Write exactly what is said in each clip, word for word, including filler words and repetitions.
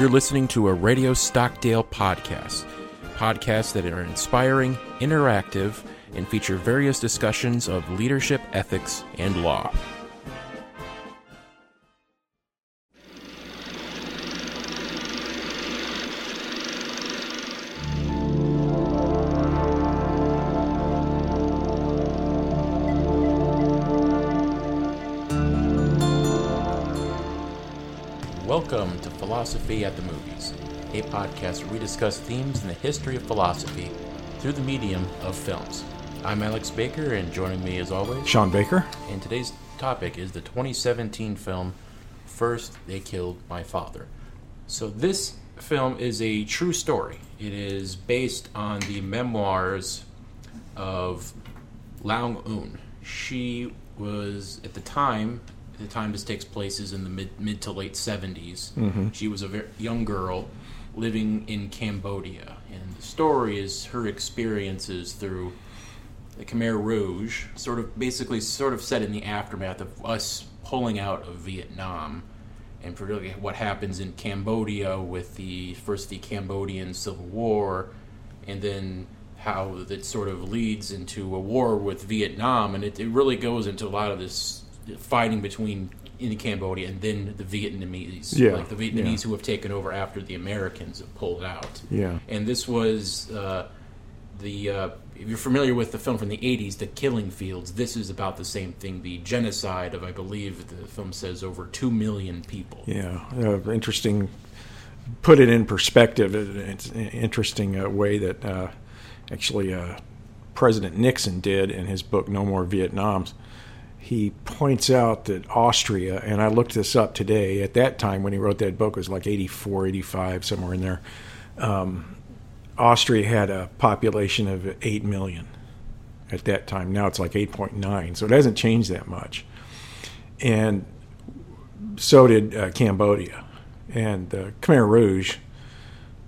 You're listening to a Radio Stockdale podcast, podcasts that are inspiring, interactive, and feature various discussions of leadership, ethics, and law. Welcome to Philosophy at the Movies, a podcast where we discuss themes in the history of philosophy through the medium of films. I'm Alex Baker, and joining me as always... Sean Baker. And today's topic is the twenty seventeen film, First They Killed My Father. So this film is a true story. It is based on the memoirs of Loung Ung. She was, at the time... The time this takes place is in the mid, mid to late seventies. Mm-hmm. She was a very young girl living in Cambodia. And the story is her experiences through the Khmer Rouge, sort of basically sort of set in the aftermath of us pulling out of Vietnam and particularly what happens in Cambodia with the first the Cambodian Civil War and then how that sort of leads into a war with Vietnam. And it, it really goes into a lot of this fighting between in Cambodia and then the Vietnamese, yeah, like the Vietnamese yeah. who have taken over after the Americans have pulled out. Yeah, and this was uh, the uh, if you're familiar with the film from the eighties, The Killing Fields. This is about the same thing, the genocide of I believe the film says over two million people. Yeah, uh, interesting. Put it in perspective. It's an interesting uh, way that uh, actually uh, President Nixon did in his book No More Vietnams. He points out that Austria, and I looked this up today, at that time when he wrote that book, it was like eighty-four, eighty-five, somewhere in there, um, Austria had a population of eight million at that time. Now it's like eight point nine, so it hasn't changed that much. And so did uh, Cambodia. And uh, Khmer Rouge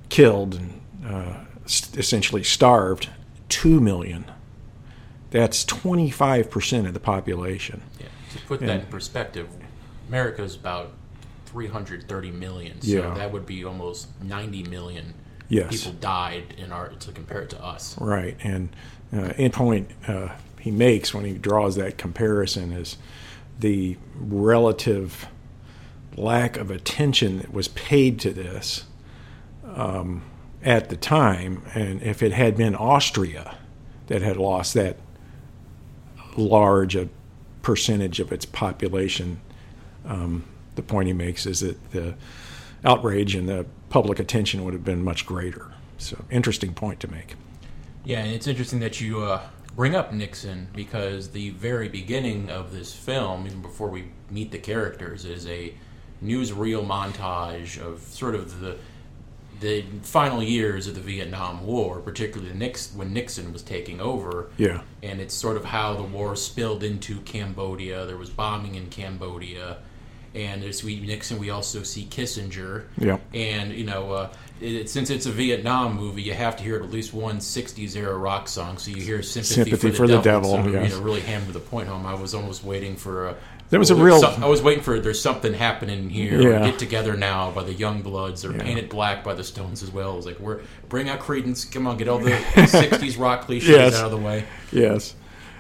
killed and uh, essentially starved two million. That's twenty-five percent of the population. Yeah. To put and, that in perspective, America's about three hundred thirty million. So yeah. that would be almost ninety million yes. people died in our, to compare it to us. Right. And uh, in point uh, he makes when he draws that comparison is the relative lack of attention that was paid to this um, at the time. And if it had been Austria that had lost that large a percentage of its population. Um, the point he makes is that the outrage and the public attention would have been much greater. So, interesting point to make. Yeah, and it's interesting that you uh, bring up Nixon because the very beginning of this film, even before we meet the characters, is a newsreel montage of sort of the the final years of the Vietnam War, particularly the Nixon, when Nixon was taking over. Yeah. And it's sort of how the war spilled into Cambodia. There was bombing in Cambodia. And as we Nixon, we also see Kissinger. Yeah. And, you know, uh, it, since it's a Vietnam movie, you have to hear at least one sixties-era rock song. So you hear Sympathy, Sympathy for, for the, the Devil. Devil so, yes. You know, really hammer the point home. I was almost waiting for a... There was well, a real. Some, I was waiting for there's something happening here. Yeah. Get Together Now by the Youngbloods or yeah. Paint It Black by the Stones as well. It's like we're bring out Credence. Come on, get all the sixties rock cliches yes. out of the way. Yes,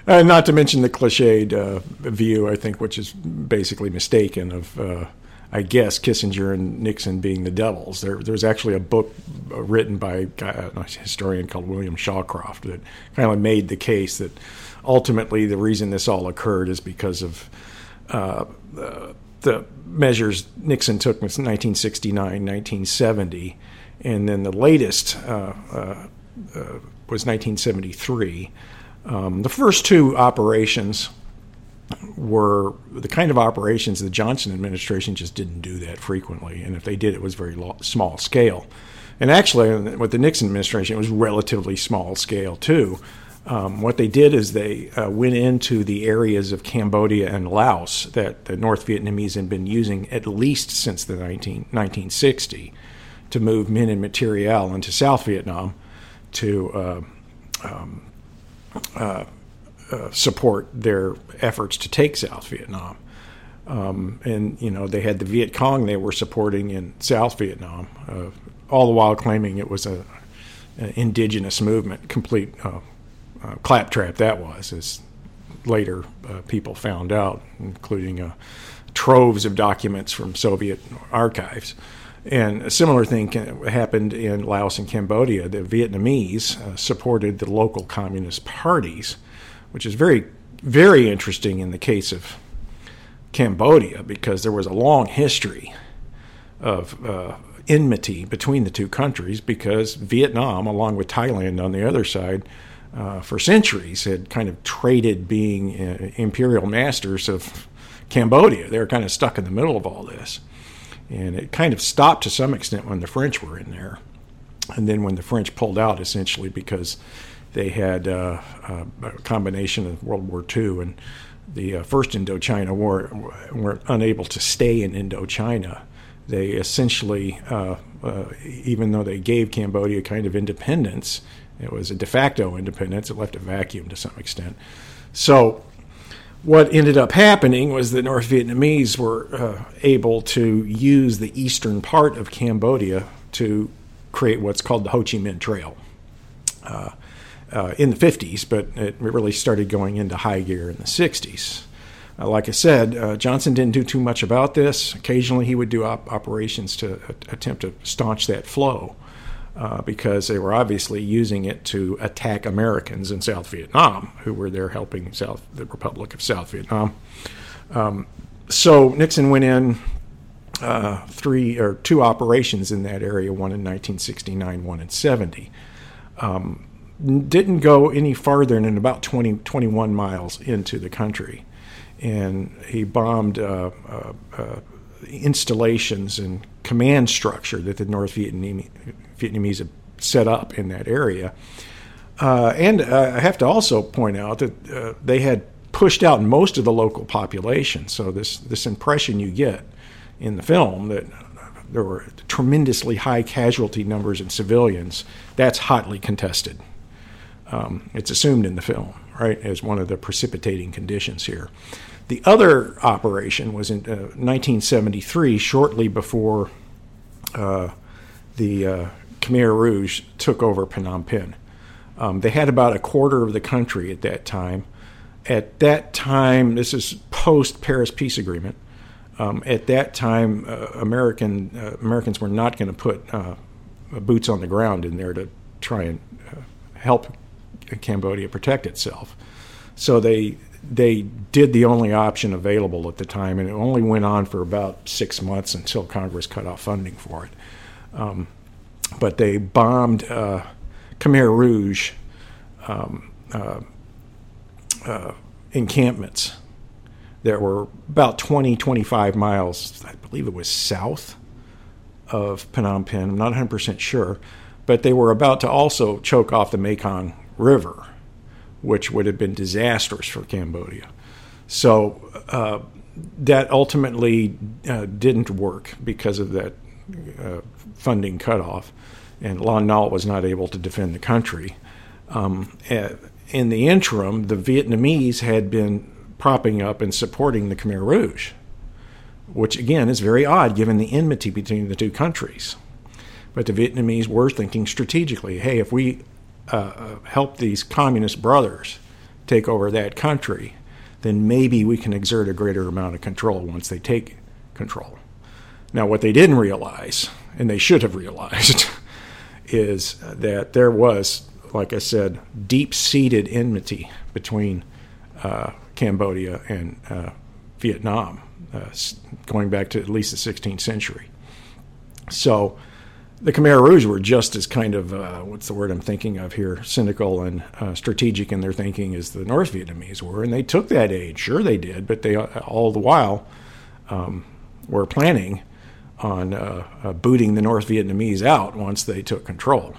and uh, not to mention the cliched uh, view, I think, which is basically mistaken of, uh, I guess, Kissinger and Nixon being the devils. There, there's actually a book written by a historian called William Shawcross that kind of made the case that ultimately the reason this all occurred is because of. Uh, uh, the measures Nixon took was nineteen sixty-nine, nineteen seventy, and then the latest uh, uh, uh, was nineteen seventy-three. Um, the first two operations were the kind of operations the Johnson administration just didn't do that frequently, and if they did, it was very lo- small scale. And actually, with the Nixon administration, it was relatively small scale, too. Um, what they did is they uh, went into the areas of Cambodia and Laos that the North Vietnamese had been using at least since the nineteen sixty to move men and materiel into South Vietnam to uh, um, uh, uh, support their efforts to take South Vietnam. Um, and, you know, they had the Viet Cong they were supporting in South Vietnam, uh, all the while claiming it was a, an indigenous movement, complete uh, uh, claptrap that was, as later uh, people found out, including uh, troves of documents from Soviet archives. And a similar thing happened in Laos and Cambodia. The Vietnamese uh, supported the local communist parties, which is very, very interesting in the case of Cambodia, because there was a long history of uh, enmity between the two countries, because Vietnam, along with Thailand on the other side, uh, for centuries had kind of traded being uh, imperial masters of Cambodia. They were kind of stuck in the middle of all this. And it kind of stopped to some extent when the French were in there. And then when the French pulled out, essentially because they had uh, a combination of World War Two and the uh, First Indochina War, were unable to stay in Indochina. They essentially, uh, uh, even though they gave Cambodia kind of independence, it was a de facto independence. It left a vacuum to some extent. So what ended up happening was the North Vietnamese were uh, able to use the eastern part of Cambodia to create what's called the Ho Chi Minh Trail uh, uh, in the fifties, but it really started going into high gear in the sixties. Uh, like I said, uh, Johnson didn't do too much about this. Occasionally he would do op- operations to a- attempt to staunch that flow uh, because they were obviously using it to attack Americans in South Vietnam who were there helping South, the Republic of South Vietnam. Um, so Nixon went in uh, three or two operations in that area, one in nineteen sixty-nine, one in seventy. Um, didn't go any farther than about twenty, twenty-one miles into the country. And he bombed uh, uh, uh, installations and command structure that the North Vietnamese, Vietnamese had set up in that area. Uh, and uh, I have to also point out that uh, they had pushed out most of the local population. So this, this impression you get in the film that there were tremendously high casualty numbers in civilians, that's hotly contested. Um, it's assumed in the film, right, as one of the precipitating conditions here. The other operation was in uh, nineteen seventy-three, shortly before uh, the uh, Khmer Rouge took over Phnom Penh. Um, they had about a quarter of the country at that time. At that time, this is post-Paris Peace Agreement. Um, at that time, uh, American uh, Americans were not going to put uh, boots on the ground in there to try and uh, help Cambodia protect itself. So they they did the only option available at the time, and it only went on for about six months until Congress cut off funding for it. Um, but they bombed uh, Khmer Rouge um, uh, uh, encampments that were about twenty, twenty-five miles, I believe it was south of Phnom Penh. I'm not one hundred percent sure. But they were about to also choke off the Mekong River, which would have been disastrous for Cambodia. So uh, that ultimately uh, didn't work because of that uh, funding cutoff, and Lon Nol was not able to defend the country. Um, in the interim, the Vietnamese had been propping up and supporting the Khmer Rouge, which again is very odd given the enmity between the two countries. But the Vietnamese were thinking strategically, hey, if we Uh, help these communist brothers take over that country, then maybe we can exert a greater amount of control once they take control. Now, what they didn't realize, and they should have realized, is that there was, like I said, deep-seated enmity between uh, Cambodia and uh, Vietnam, uh, going back to at least the sixteenth century. So the Khmer Rouge were just as kind of, uh, what's the word I'm thinking of here, cynical and uh, strategic in their thinking as the North Vietnamese were, and they took that aid. Sure they did, but they all the while um, were planning on uh, uh, booting the North Vietnamese out once they took control.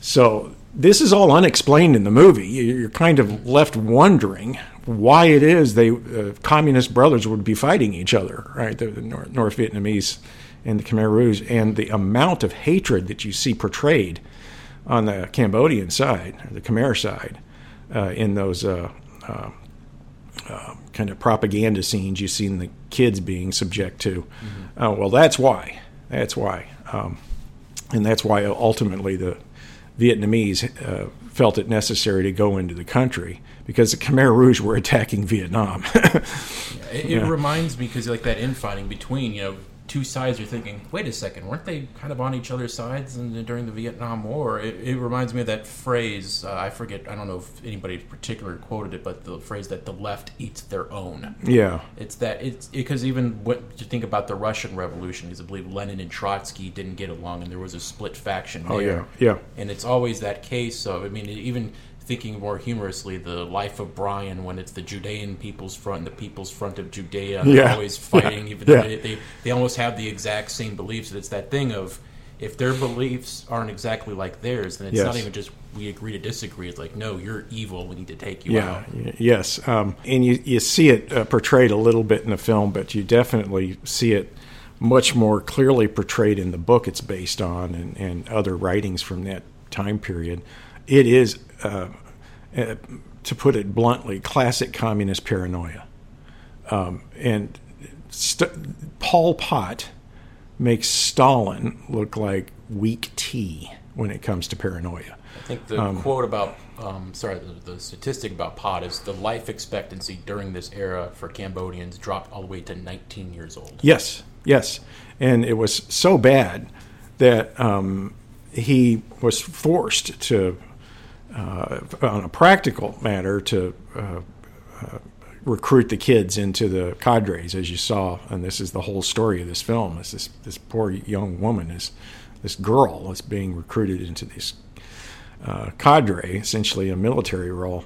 So this is all unexplained in the movie. You're kind of left wondering why it is they uh, communist brothers would be fighting each other, right, the, the North, North Vietnamese and the Khmer Rouge, and the amount of hatred that you see portrayed on the Cambodian side, the Khmer side, uh, in those uh, uh, uh, kind of propaganda scenes you've seen the kids being subject to. Mm-hmm. Uh, well, that's why. That's why. Um, and that's why ultimately the Vietnamese uh, felt it necessary to go into the country, because the Khmer Rouge were attacking Vietnam. yeah, it it yeah. reminds me, because like that infighting between, you know, two sides are thinking, wait a second, weren't they kind of on each other's sides in, during the Vietnam War? It, it reminds me of that phrase, uh, I forget, I don't know if anybody in particular quoted it, but the phrase that the left eats their own. Yeah. It's that, it's because it, even what you think about the Russian Revolution, because I believe Lenin and Trotsky didn't get along and there was a split faction there. Oh, yeah, yeah. And it's always that case of, I mean, even thinking more humorously, the Life of Brian, when it's the Judean People's Front, the People's Front of Judea, and yeah. they're always fighting, yeah. even though yeah. they, they, they almost have the exact same beliefs. And it's that thing of, if their beliefs aren't exactly like theirs, then it's yes. not even just we agree to disagree. It's like, no, you're evil, we need to take you yeah. out. Yes, um, and you, you see it uh, portrayed a little bit in the film, but you definitely see it much more clearly portrayed in the book it's based on, and, and other writings from that time period. It is, uh, uh, to put it bluntly, classic communist paranoia. Um, and St- Pol Pot makes Stalin look like weak tea when it comes to paranoia. I think the um, quote about, um, sorry, the, the statistic about Pot is the life expectancy during this era for Cambodians dropped all the way to nineteen years old. Yes, yes. And it was so bad that um, he was forced to... Uh, on a practical matter, to uh, uh, recruit the kids into the cadres, as you saw, and this is the whole story of this film. Is this this poor young woman, is this girl, is being recruited into this uh, cadre, essentially a military role,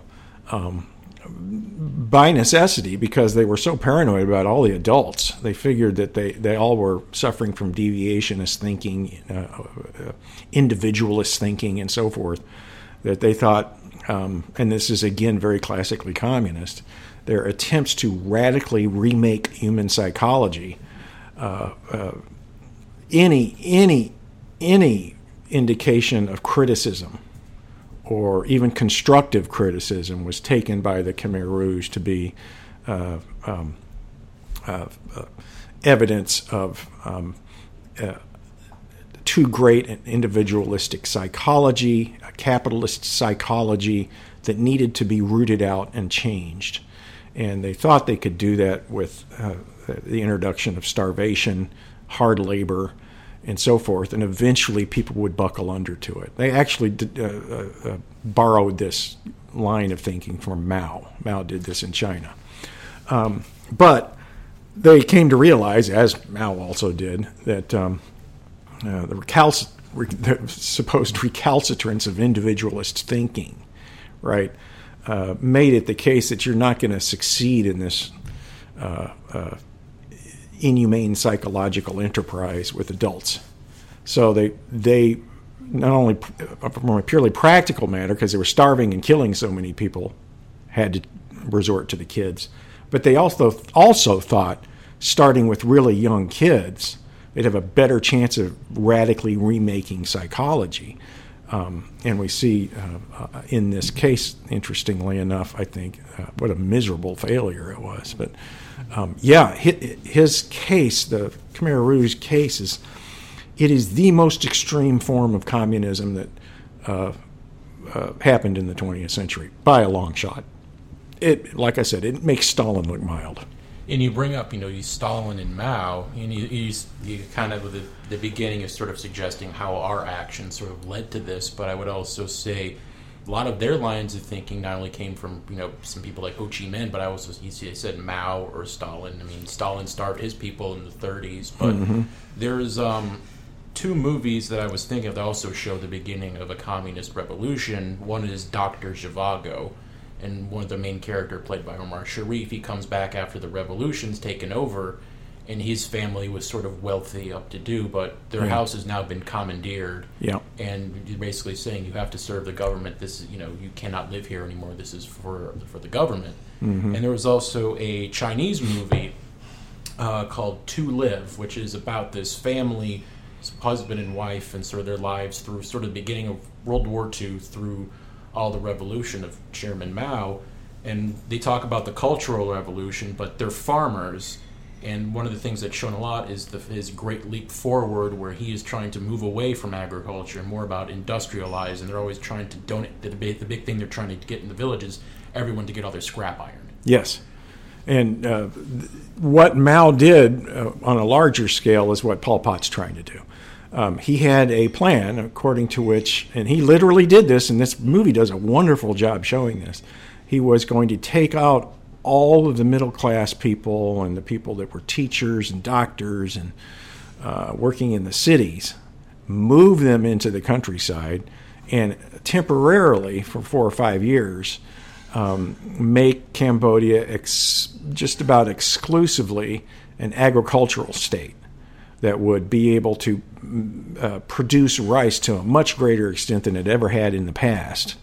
um, by necessity, because they were so paranoid about all the adults. They figured that they, they all were suffering from deviationist thinking, uh, individualist thinking, and so forth. That they thought, um, and this is again very classically communist, their attempts to radically remake human psychology, uh, uh, any any any indication of criticism, or even constructive criticism, was taken by the Khmer Rouge to be uh, um, uh, uh, evidence of um, uh, too great an individualistic psychology, a capitalist psychology that needed to be rooted out and changed. And they thought they could do that with uh, the introduction of starvation, hard labor, and so forth, and eventually people would buckle under to it. They actually did, uh, uh, borrowed this line of thinking from Mao. Mao did this in China. Um, but they came to realize, as Mao also did, that um, Uh, the, recalc- the supposed recalcitrance of individualist thinking, right, uh, made it the case that you're not going to succeed in this uh, uh, inhumane psychological enterprise with adults. So they, they not only from a purely practical matter, because they were starving and killing so many people, had to resort to the kids, but they also also thought starting with really young kids, they'd have a better chance of radically remaking psychology. Um, and we see uh, uh, in this case, interestingly enough, I think, uh, what a miserable failure it was. But um, yeah, his, his case, the Khmer Rouge case, is, it is the most extreme form of communism that uh, uh, happened in the twentieth century, by a long shot. It, like I said, it makes Stalin look mild. And you bring up, you know, you Stalin and Mao, and you, you, you kind of, the, the beginning is sort of suggesting how our actions sort of led to this, but I would also say a lot of their lines of thinking not only came from, you know, some people like Ho Chi Minh, but I also, you see, I said Mao or Stalin. I mean, Stalin starved his people in the thirties, but mm-hmm. there's um, two movies that I was thinking of that also show the beginning of a communist revolution. One is Doctor Zhivago. And one of the main character, played by Omar Sharif, he comes back after the revolution's taken over, and his family was sort of wealthy, up to do, but their mm. house has now been commandeered. Yeah. And you're basically saying you have to serve the government. This is, you know, you cannot live here anymore. This is for for the government. Mm-hmm. And there was also a Chinese movie uh, called To Live, which is about this family, husband and wife, and sort of their lives through sort of the beginning of World War Two through all the revolution of Chairman Mao, and they talk about the Cultural Revolution, but they're farmers. And one of the things that's shown a lot is the, his great leap forward, where he is trying to move away from agriculture and more about industrialized, and they're always trying to donate. The, the big thing they're trying to get in the village is everyone to get all their scrap iron. Yes. And uh, th- what Mao did uh, on a larger scale is what Pol Pot's trying to do. Um, he had a plan according to which, and he literally did this, and this movie does a wonderful job showing this, he was going to take out all of the middle-class people and the people that were teachers and doctors and uh, working in the cities, move them into the countryside, and temporarily for four or five years um, make Cambodia ex- just about exclusively an agricultural state that would be able to uh, produce rice to a much greater extent than it ever had in the past,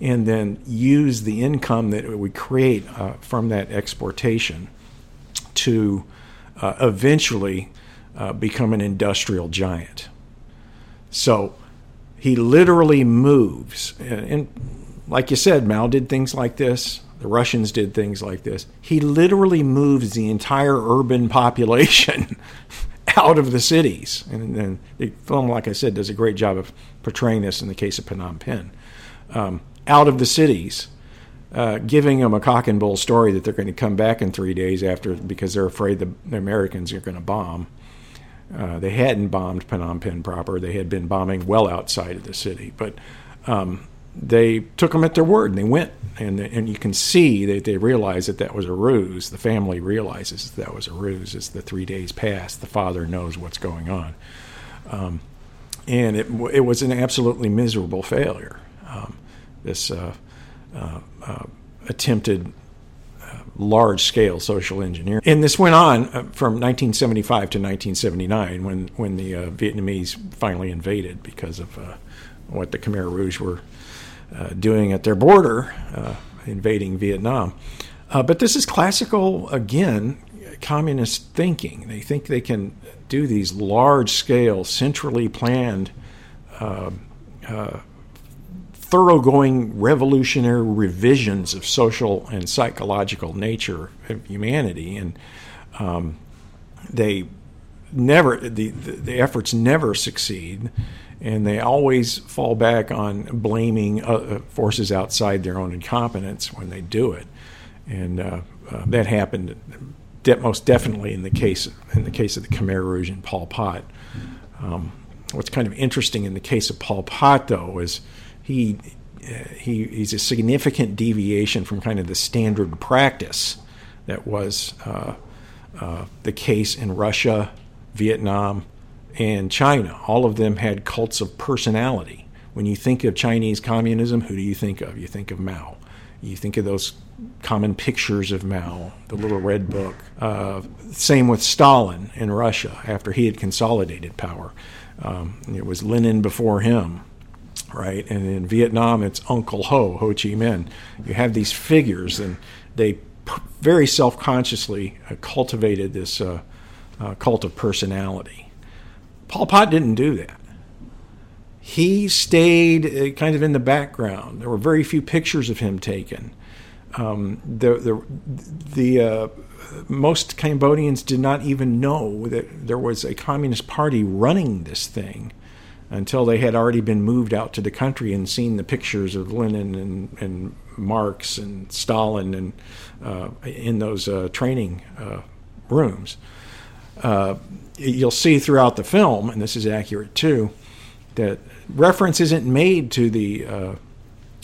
and then use the income that it would create uh, from that exportation to uh, eventually uh, become an industrial giant. So he literally moves. And, and like you said, Mao did things like this. The Russians did things like this. He literally moves the entire urban population out of the cities. And, and the film, like I said, does a great job of portraying this in the case of Phnom Penh. Um, out of the cities, uh, giving them a cock and bull story that they're going to come back in three days after because they're afraid the, the Americans are going to bomb. Uh, they hadn't bombed Phnom Penh proper. They had been bombing well outside of the city. But um, they took them at their word, and they went. And, and you can see that they realized that that was a ruse. The family realizes that, that was a ruse. As the three days pass, the father knows what's going on. Um, and it, it was an absolutely miserable failure. Um, this uh, uh, uh, attempted uh, large-scale social engineering. And this went on from nineteen seventy-five to nineteen seventy-nine when, when the uh, Vietnamese finally invaded because of uh, what the Khmer Rouge were uh, doing at their border, uh, invading Vietnam. Uh, but this is classical, again, communist thinking. They think they can do these large-scale, centrally planned uh, uh thoroughgoing revolutionary revisions of social and psychological nature of humanity, and um, they never the, the the efforts never succeed, and they always fall back on blaming uh, forces outside their own incompetence when they do it, and uh, uh, that happened de- most definitely in the case in the case of the Khmer Rouge and Pol Pot. Um, what's kind of interesting in the case of Pol Pot, though, is He, he he's a significant deviation from kind of the standard practice that was uh, uh, the case in Russia, Vietnam, and China. All of them had cults of personality. When you think of Chinese communism, who do you think of? You think of Mao. You think of those common pictures of Mao, the little red book. Uh, same with Stalin in Russia after he had consolidated power. Um, it was Lenin before him. Right, and in Vietnam, it's Uncle Ho, Ho Chi Minh. You have these figures, and they very self-consciously cultivated this uh, uh, cult of personality. Pol Pot didn't do that. He stayed kind of in the background. There were very few pictures of him taken. Um, the the, the uh, most Cambodians did not even know that there was a Communist Party running this thing, until they had already been moved out to the country and seen the pictures of Lenin and, and Marx and Stalin and uh, in those uh, training uh, rooms. Uh, you'll see throughout the film, and this is accurate too, that reference isn't made to the uh,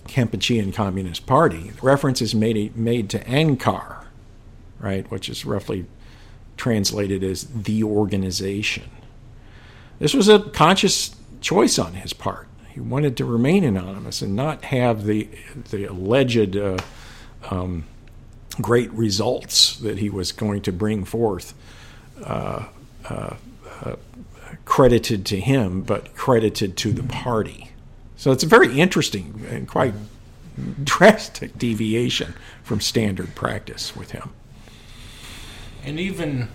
Kampuchean Communist Party. The reference is made, made to Angkar, right, which is roughly translated as the organization. This was a conscious choice on his part. He wanted to remain anonymous and not have the the alleged uh, um, great results that he was going to bring forth uh, uh, uh, credited to him, but credited to the party. So it's a very interesting and quite drastic deviation from standard practice with him. And even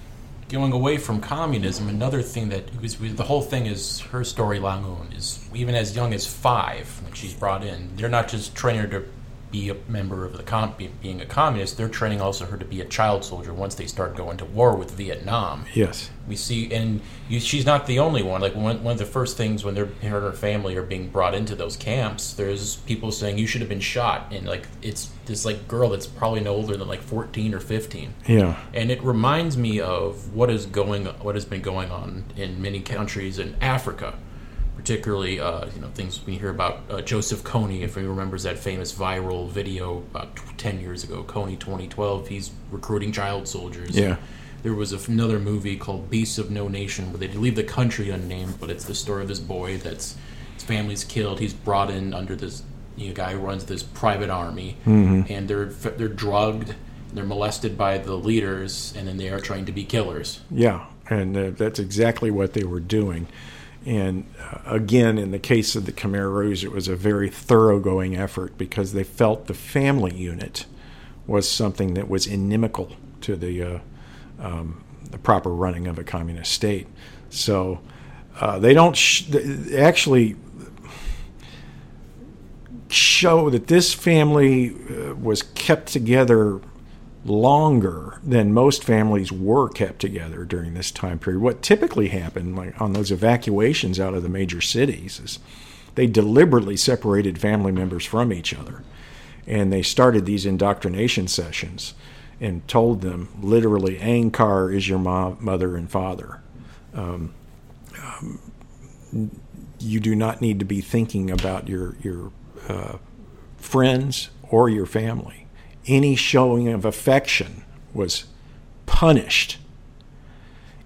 going away from communism, another thing that was, the whole thing is her story, Loung Ung, is even as young as five when she's brought in. They're not just training her to be a member of the com- being a communist, they're training also her to be a child soldier once they start going to war with Vietnam. Yes. We see, and you, she's not the only one. Like, one, one of the first things when they're, her and her family are being brought into those camps, there's people saying, you should have been shot. And, like, it's this, like, girl that's probably no older than, like, fourteen or fifteen. Yeah. And it reminds me of what is going, what has been going on in many countries in Africa. Particularly, uh, you know, things we hear about uh, Joseph Kony, if he remembers that famous viral video about ten years ago, Kony twenty twelve, he's recruiting child soldiers. Yeah. There was another movie called Beasts of No Nation where they leave the country unnamed, but it's the story of this boy that's, his family's killed, he's brought in under this, you know, guy who runs this private army, mm-hmm. and they're they're drugged, they're molested by the leaders, and then they are trained to be killers. Yeah, and uh, that's exactly what they were doing. And again, in the case of the Khmer Rouge, it was a very thoroughgoing effort because they felt the family unit was something that was inimical to the uh, um, the proper running of a communist state. So uh, they don't sh- they actually show that this family uh, was kept together longer than most families were kept together during this time period. What typically happened, like on those evacuations out of the major cities, is they deliberately separated family members from each other, and they started these indoctrination sessions and told them literally, Angkar is your mom, mother and father. Um, um, you do not need to be thinking about your your uh, friends or your family. Any showing of affection was punished.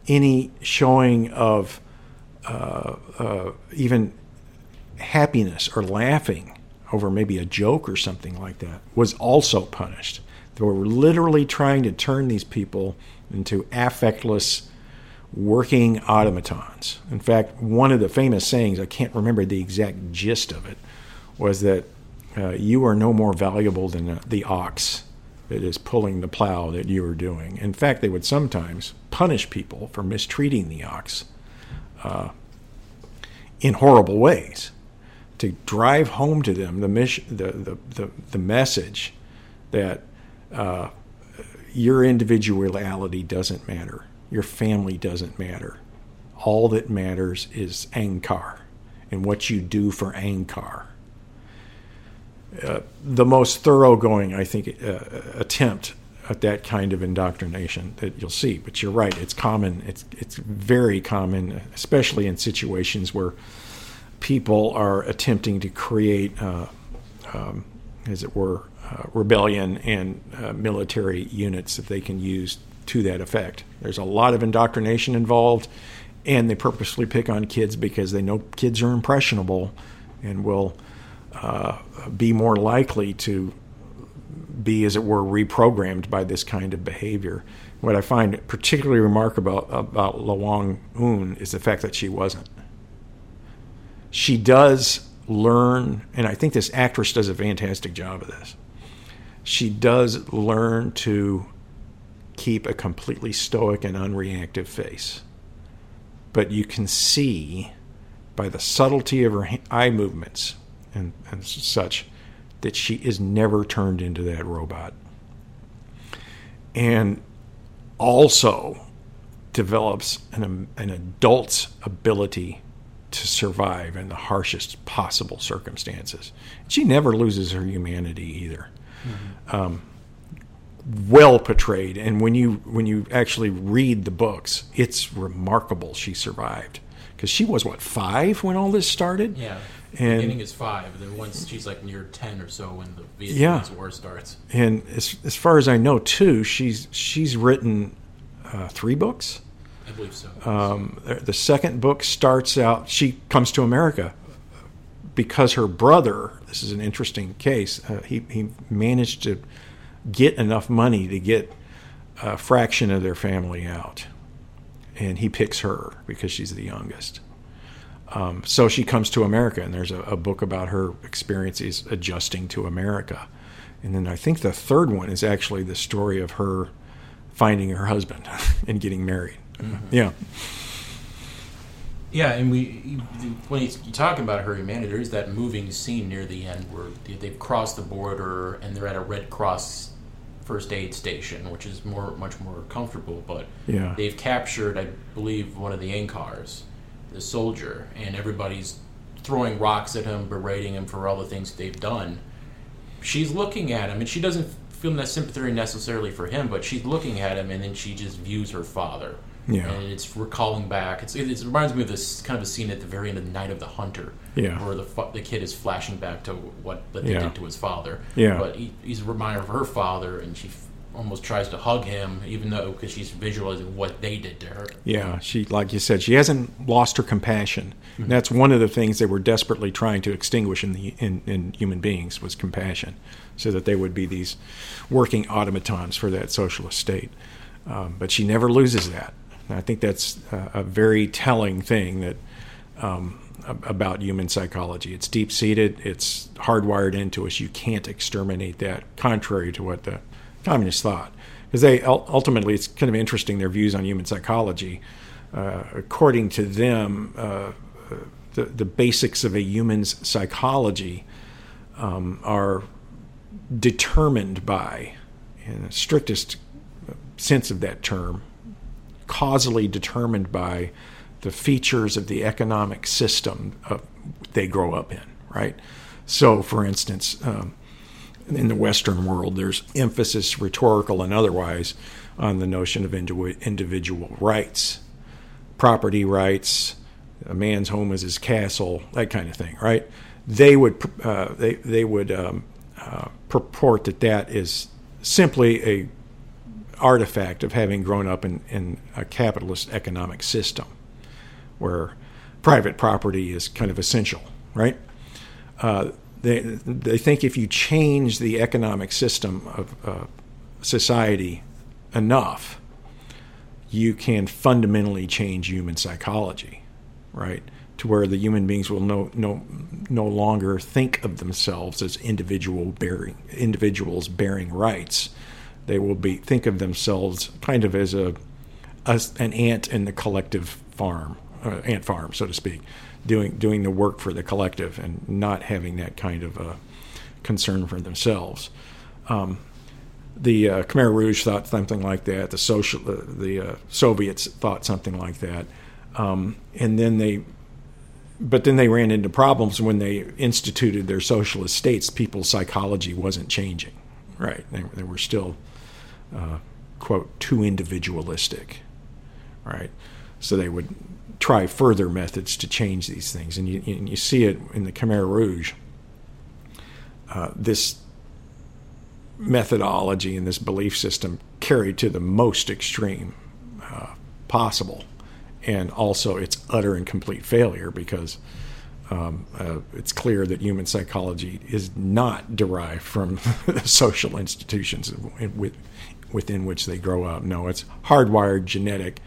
Any showing of uh, uh, even happiness or laughing over maybe a joke or something like that was also punished. They were literally trying to turn these people into affectless working automatons. In fact, one of the famous sayings, I can't remember the exact gist of it, was that Uh, you are no more valuable than the ox that is pulling the plow that you are doing. In fact, they would sometimes punish people for mistreating the ox uh, in horrible ways to drive home to them the mis- the, the, the, the message that uh, your individuality doesn't matter, your family doesn't matter. All that matters is Angkar and what you do for Angkar. Uh, the most thoroughgoing, I think, uh, attempt at that kind of indoctrination that you'll see. But you're right; it's common. It's it's very common, especially in situations where people are attempting to create, uh, um, as it were, uh, rebellion and uh, military units that they can use to that effect. There's a lot of indoctrination involved, and they purposely pick on kids because they know kids are impressionable and will. Uh, be more likely to be, as it were, reprogrammed by this kind of behavior. What I find particularly remarkable about Loung Ung is the fact that she wasn't. She does learn, and I think this actress does a fantastic job of this, she does learn to keep a completely stoic and unreactive face. But you can see by the subtlety of her eye movements And, and such, that she is never turned into that robot. And also develops an, an adult's ability to survive in the harshest possible circumstances. She never loses her humanity either. Mm-hmm. Um, well portrayed. And when you when you actually read the books, it's remarkable she survived. Because she was, what, five when all this started? Yeah. And beginning is five. Then once she's like near ten or so when the Vietnamese yeah. War starts. And as, as far as I know, too, she's she's written uh, three books. I believe so. Um, the second book starts out. She comes to America because her brother. This is an interesting case. Uh, he he managed to get enough money to get a fraction of their family out, and he picks her because she's the youngest. Um, so she comes to America, and there's a, a book about her experiences adjusting to America. And then I think the third one is actually the story of her finding her husband and getting married. Mm-hmm. Yeah. Yeah, and we when you talk about her humanity, there is that moving scene near the end where they've crossed the border and they're at a Red Cross first aid station, which is more much more comfortable, but yeah. they've captured, I believe, one of the Angkars, the soldier, and everybody's throwing rocks at him, berating him for all the things they've done. She's looking at him, and she doesn't feel that sympathy necessarily for him, but she's looking at him, and then she just views her father. Yeah. And it's recalling back. It's, it, it reminds me of this kind of a scene at the very end of Night of the Hunter, yeah. where the the kid is flashing back to what, what they yeah. did to his father. Yeah. But he, he's a reminder of her father, and she f- almost tries to hug him, even though because she's visualizing what they did to her. Yeah, she, like you said, she hasn't lost her compassion. Mm-hmm. That's one of the things they were desperately trying to extinguish in the in, in human beings was compassion, so that they would be these working automatons for that socialist state. Um, but she never loses that. I think that's a very telling thing that um, about human psychology. It's deep-seated. It's hardwired into us. You can't exterminate that, contrary to what the communists thought. Because they ultimately, it's kind of interesting, their views on human psychology. Uh, according to them, uh, the, the basics of a human's psychology um, are determined by, in the strictest sense of that term, causally determined by the features of the economic system of, they grow up in, right? So, for instance, um, in the Western world, there's emphasis, rhetorical and otherwise, on the notion of indiv- individual rights, property rights, a man's home is his castle, that kind of thing, right? They would uh, they they would um, uh, purport that that is simply a artifact of having grown up in, in a capitalist economic system where private property is kind of essential, right? Uh, they they think if you change the economic system of uh, society enough, you can fundamentally change human psychology, right? To where the human beings will no no no longer think of themselves as individual bearing individuals bearing rights. They will be think of themselves kind of as a, a an ant in the collective farm, uh, ant farm, so to speak, doing doing the work for the collective and not having that kind of a concern for themselves. Um, the uh, Khmer Rouge thought something like that. The social, uh, the uh, Soviets thought something like that, um, and then they, but then they ran into problems when they instituted their socialist states. People's psychology wasn't changing, right? They they were still. Uh, quote, too individualistic, right? So they would try further methods to change these things. And you, and you see it in the Khmer Rouge, uh, this methodology and this belief system carried to the most extreme uh, possible. And also its utter and complete failure because um, uh, it's clear that human psychology is not derived from the social institutions with within which they grow up. No, it's hardwired, genetic.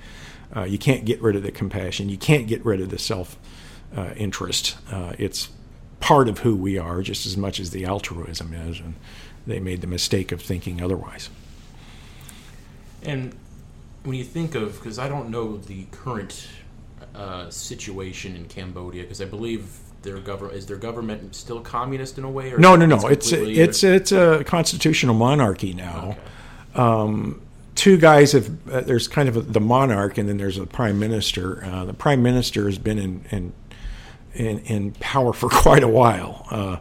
Uh, you can't get rid of the compassion. You can't get rid of the self-interest. Uh, uh, it's part of who we are just as much as the altruism is, and they made the mistake of thinking otherwise. And when you think of, because I don't know the current uh, situation in Cambodia, because I believe their government is their government still communist in a way? Or no, no, no. It's it's, it's it's a constitutional monarchy now. Okay. Um, two guys have, uh, there's kind of a, the monarch and then there's a prime minister. Uh, the prime minister has been in, in, in, in power for quite a while. Uh,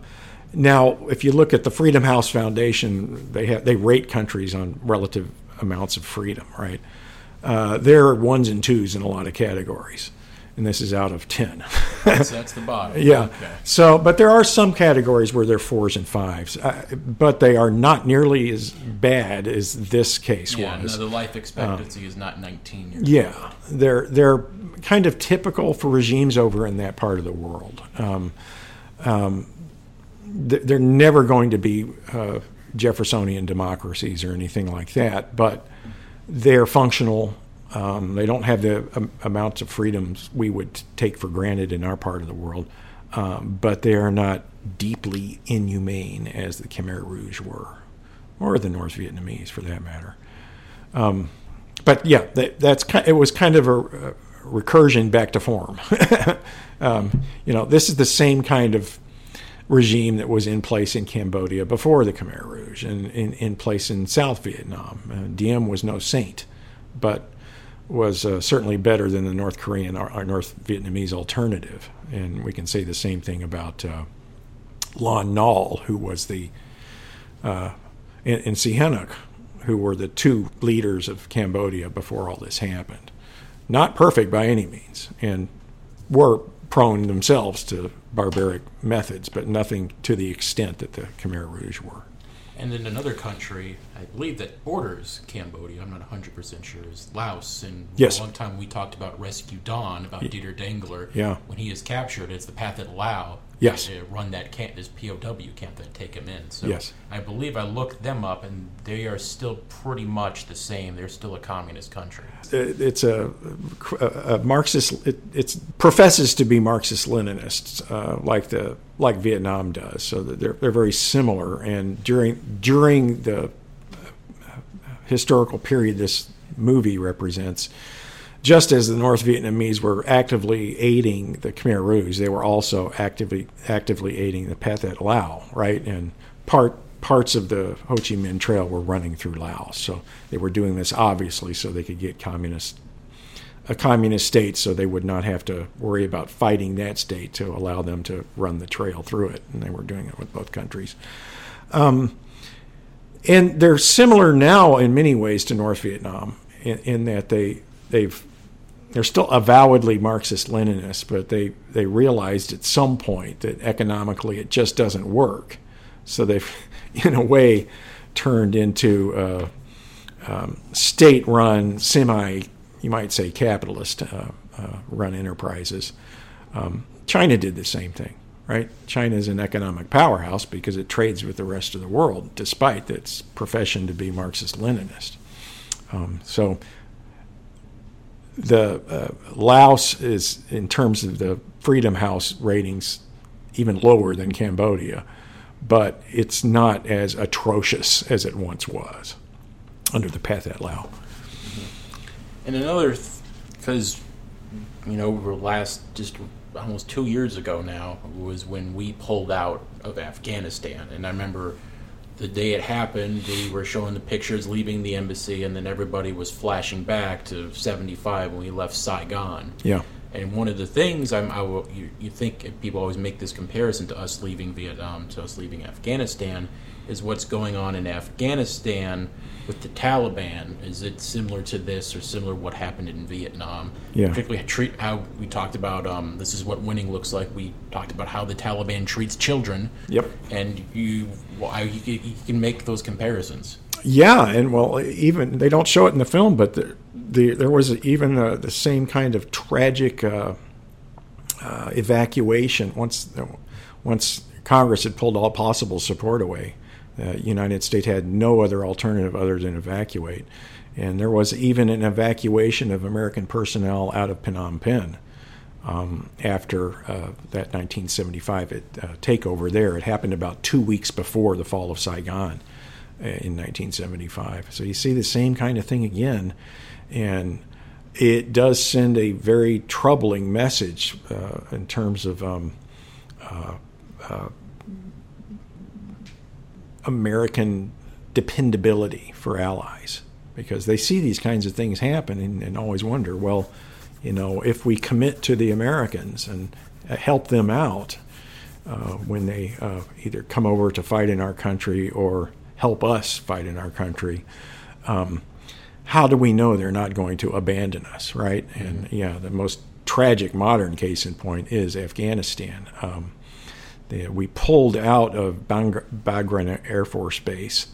now, if you look at the Freedom House Foundation, they have, they rate countries on relative amounts of freedom, right? Uh, they're ones and twos in a lot of categories. And this is out of ten. That's, that's the bottom. Yeah. Okay. So, but there are some categories where they're fours and fives, uh, but they are not nearly as bad as this case yeah, was. Yeah, no, the life expectancy uh, is not nineteen years. Yeah, old. they're they're kind of typical for regimes over in that part of the world. Um, um, they're never going to be uh, Jeffersonian democracies or anything like that, but they're functional. Um, they don't have the um, amounts of freedoms we would take for granted in our part of the world, um, but they are not deeply inhumane as the Khmer Rouge were, or the North Vietnamese for that matter. Um, but yeah, that, that's kind, it was kind of a, a recursion back to form. um, you know, this is the same kind of regime that was in place in Cambodia before the Khmer Rouge, and in, in place in South Vietnam. Uh, Diem was no saint, but was uh, certainly better than the North Korean or, or North Vietnamese alternative. And we can say the same thing about uh, Lon Nol, who was the, uh, and, and Sihanouk, who were the two leaders of Cambodia before all this happened. Not perfect by any means, and were prone themselves to barbaric methods, but nothing to the extent that the Khmer Rouge were. And then another country, I believe, that borders Cambodia, I'm not one hundred percent sure, is Laos. And yes. For a long time we talked about Rescue Dawn, about yeah. Dieter Dengler. Yeah. When he is captured, it's the Pathet Lao. Yes. They run that camp, this P O W camp, that take him in. So yes. I believe I looked them up, and they are still pretty much the same. They're still a communist country. It's a, a Marxist. It it's, professes to be Marxist-Leninists, uh, like the like Vietnam does. So they're they're very similar. And during during the historical period this movie represents, just as the North Vietnamese were actively aiding the Khmer Rouge, they were also actively actively aiding the Pathet Lao, right? And part parts of the Ho Chi Minh Trail were running through Laos, so they were doing this obviously so they could get communist a communist state, so they would not have to worry about fighting that state to allow them to run the trail through it, and they were doing it with both countries. Um, and they're similar now in many ways to North Vietnam in, in that they they've they're still avowedly Marxist-Leninists, but they, they realized at some point that economically it just doesn't work. So they've, in a way, turned into uh, um, state-run, semi, you might say capitalist, uh, uh, run enterprises. Um, China did the same thing, right? China is an economic powerhouse because it trades with the rest of the world, despite its profession to be Marxist-Leninist. Um, so... The uh, Laos is, in terms of the Freedom House ratings, even lower than Cambodia, but it's not as atrocious as it once was under the Pathet Lao. And another, because, th- you know, we were last just almost two years ago now, was when we pulled out of Afghanistan. And I remember the day it happened, we were showing the pictures leaving the embassy, and then everybody was flashing back to seventy-five when we left Saigon. Yeah. And one of the things, I'm, I will, you, you think people always make this comparison to us leaving Vietnam, to us leaving Afghanistan, is what's going on in Afghanistan with the Taliban. Is it similar to this or similar to what happened in Vietnam? Yeah. Particularly how we talked about um, this is what winning looks like. We talked about how the Taliban treats children. Yep. And you, well, you, you can make those comparisons. Yeah, and well, even they don't show it in the film, but the, the, there was even uh, the same kind of tragic uh, uh, evacuation once once Congress had pulled all possible support away. The uh, United States had no other alternative other than evacuate. And there was even an evacuation of American personnel out of Phnom Penh um, after uh, that nineteen seventy-five it, uh, takeover there. It happened about two weeks before the fall of Saigon uh, in nineteen seventy-five. So you see the same kind of thing again. And it does send a very troubling message uh, in terms of um, uh, uh, American dependability for allies, because they see these kinds of things happen and, and always wonder, well, you know, if we commit to the Americans and help them out uh, when they uh, either come over to fight in our country or help us fight in our country, um, how do we know they're not going to abandon us, right? Mm-hmm. And yeah, the most tragic modern case in point is Afghanistan. Um, We pulled out of Bagram Air Force Base,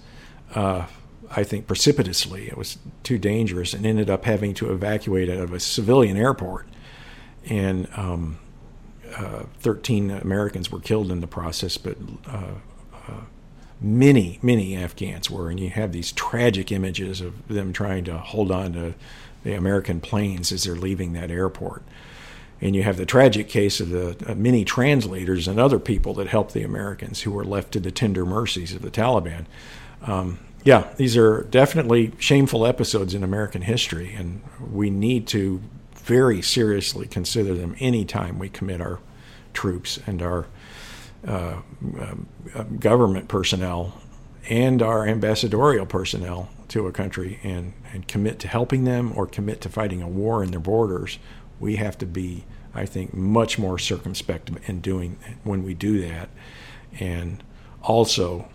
uh, I think precipitously. It was too dangerous and ended up having to evacuate out of a civilian airport. And um, uh, thirteen Americans were killed in the process, but uh, uh, many, many Afghans were. And you have these tragic images of them trying to hold on to the American planes as they're leaving that airport. And you have the tragic case of the uh, many translators and other people that helped the Americans who were left to the tender mercies of the Taliban. Um, yeah, these are definitely shameful episodes in American history, and we need to very seriously consider them any time we commit our troops and our uh, uh, government personnel and our ambassadorial personnel to a country and, and commit to helping them or commit to fighting a war in their borders. We have to be, I think, much more circumspect in doing when we do that, and also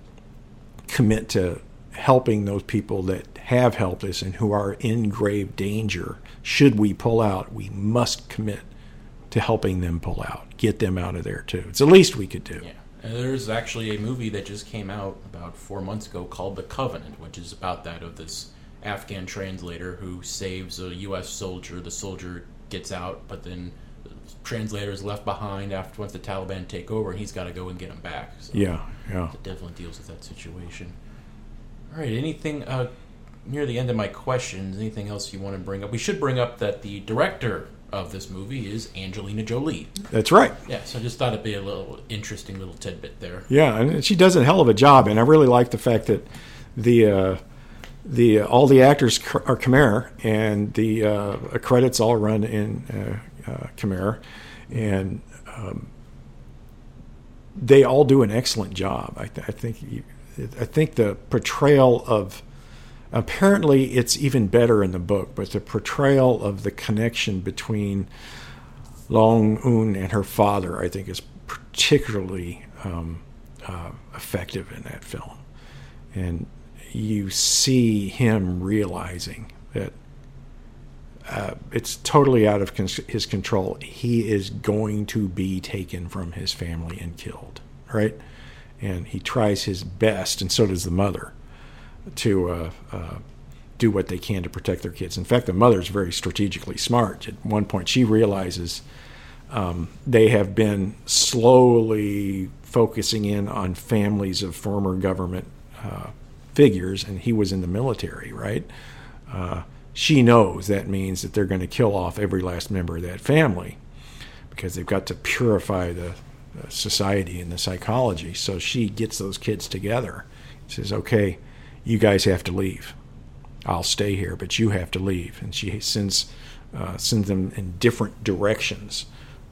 commit to helping those people that have helped us and who are in grave danger. Should we pull out, we must commit to helping them pull out, get them out of there too. It's the least we could do. Yeah. And there's actually a movie that just came out about four months ago called The Covenant, which is about that, of this Afghan translator who saves a U S soldier. The soldier gets out, but then the translator is left behind after once the Taliban take over, and he's got to go and get him back. So yeah, yeah. It definitely deals with that situation. All right, anything uh, near the end of my questions, anything else you want to bring up? We should bring up that the director of this movie is Angelina Jolie. That's right. Yeah, so I just thought it'd be a little interesting little tidbit there. Yeah, and she does a hell of a job, and I really like the fact that the uh, the uh, all the actors are Khmer, and the uh, credits all run in uh, uh, Khmer, and um, they all do an excellent job. I, th- I think you, I think the portrayal of, apparently it's even better in the book, but the portrayal of the connection between Loung Ung and her father, I think, is particularly um, uh, effective in that film. And you see him realizing that uh, it's totally out of cons- his control. He is going to be taken from his family and killed, right? And he tries his best, and so does the mother, to uh, uh, do what they can to protect their kids. In fact, the mother's very strategically smart. At one point, she realizes um, they have been slowly focusing in on families of former government uh, figures, and he was in the military, right? Uh, she knows that means that they're going to kill off every last member of that family, because they've got to purify the society and the psychology. So she gets those kids together, says, okay, you guys have to leave. I'll stay here, but you have to leave. And she sends uh, sends them in different directions,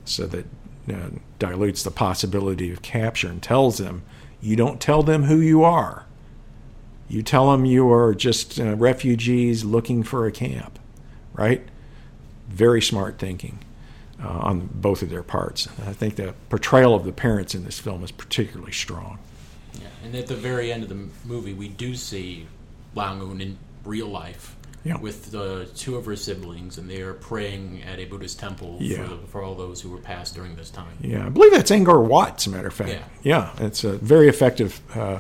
so that uh, dilutes the possibility of capture, and tells them, you don't tell them who you are. You tell them you are just uh, refugees looking for a camp, right? Very smart thinking. Uh, on both of their parts. And I think the portrayal of the parents in this film is particularly strong. Yeah, and at the very end of the movie, we do see Loung Ung in real life, yeah, with the two of her siblings, and they are praying at a Buddhist temple, yeah, for, the, for all those who were passed during this time. Yeah, I believe that's Angkor Wat, as a matter of fact. Yeah, yeah, it's a very effective uh,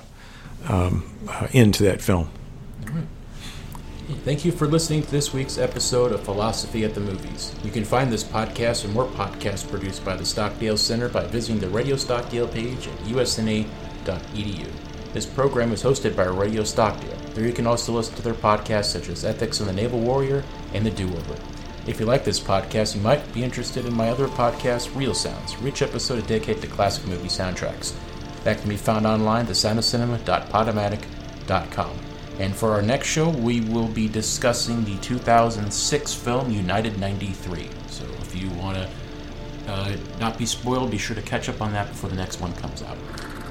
um, uh, end to that film. All right. Thank you for listening to this week's episode of Philosophy at the Movies. You can find this podcast and more podcasts produced by the Stockdale Center by visiting the Radio Stockdale page at u s n a dot e d u. This program is hosted by Radio Stockdale. There you can also listen to their podcasts such as Ethics and the Naval Warrior and The Do-Over. If you like this podcast, you might be interested in my other podcast, Real Sounds, where each episode is dedicated to classic movie soundtracks. That can be found online at the sound of cinema dot podomatic dot com. And for our next show, we will be discussing the two thousand six film United ninety-three. So if you want to uh, not be spoiled, be sure to catch up on that before the next one comes out.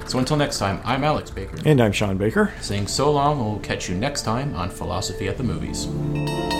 So until next time, I'm Alex Baker. And I'm Sean Baker. Saying so long, we'll catch you next time on Philosophy at the Movies.